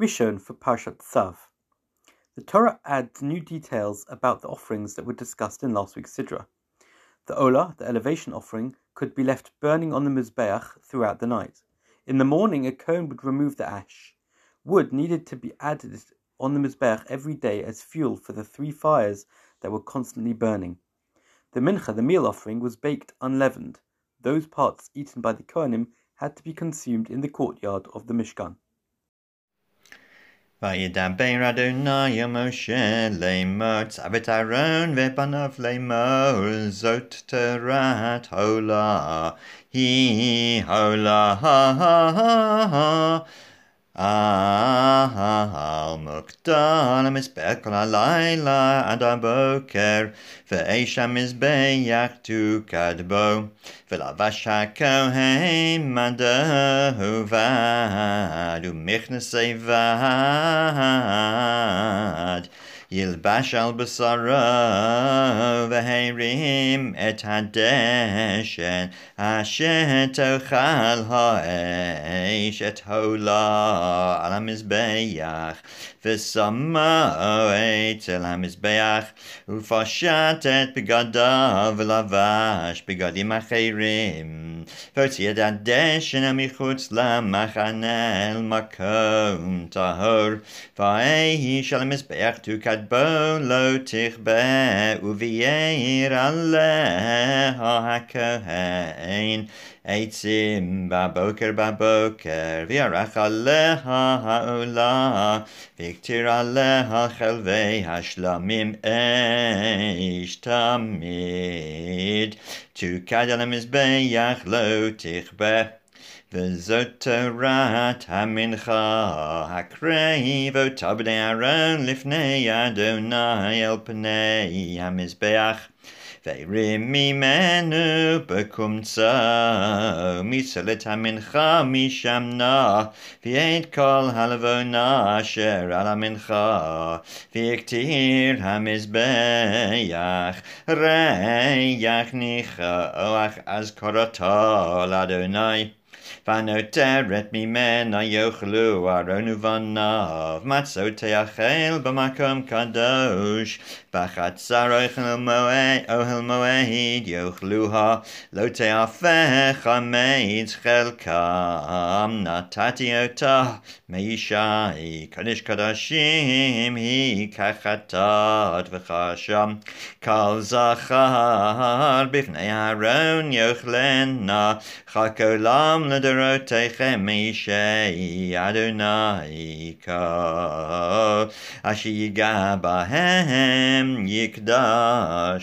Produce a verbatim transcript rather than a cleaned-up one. Rishon for Parashat Tzav. The Torah adds new details about the offerings that were discussed in last week's Sidra. The Olah, the elevation offering, could be left burning on the Mizbeach throughout the night. In the morning, a kohen would remove the ash. Wood needed to be added on the Mizbeach every day as fuel for the three fires that were constantly burning. The mincha, the meal offering, was baked unleavened. Those parts eaten by the kohenim had to be consumed in the courtyard of the Mishkan. וידבר אדוני אל משה לאמור צב את אהרון ובניו לאמור זאת תורת העולה היא העולה על מוקדן המזבח כל הלילה עד הבוקר ואש המזבח תוקד בו ולבש הכהן מדו בד ומכנסי בד ילבש על בשרו והרים את הדשן אשר תאכל האש את העולה על המזבח ושמו אצל המזבח ופשט את בגדיו ולבש בגדים אחרים והוציא את הדשן מחוץ למחנה אל מקום טהור והאש על המזבח תוקד בו לא תכבה וביער עליה הכהן עצים בבוקר בבוקר וירח עליה העולה והקטיר עליה חלבי השלמים אש תמיד תוקד על המזבח לא תכבה וזאת תורת המנחה הקרב אותה בני אהרון לפני אדוני אל פני המזבח וירים ממנו בקומצו מסלת המנחה משמנה ואת כל הלבונה אשר על המנחה והקטיר המזבח ריח ניחוח אז קורתו לאדוני ונותרת ממנה יאכלו אהרון ובניו מצות תאכל במקום קדוש בחצר אוהל מועד יאכלוה לא תהפך חמץ חלקם נתתי אותה מאישה קודש קודשים היא כחטאת וכשם כל זכר בפני אהרון יאכלנה חכולם לדורותיכם אישי אדוני כל אשר ייגע בהם יקדש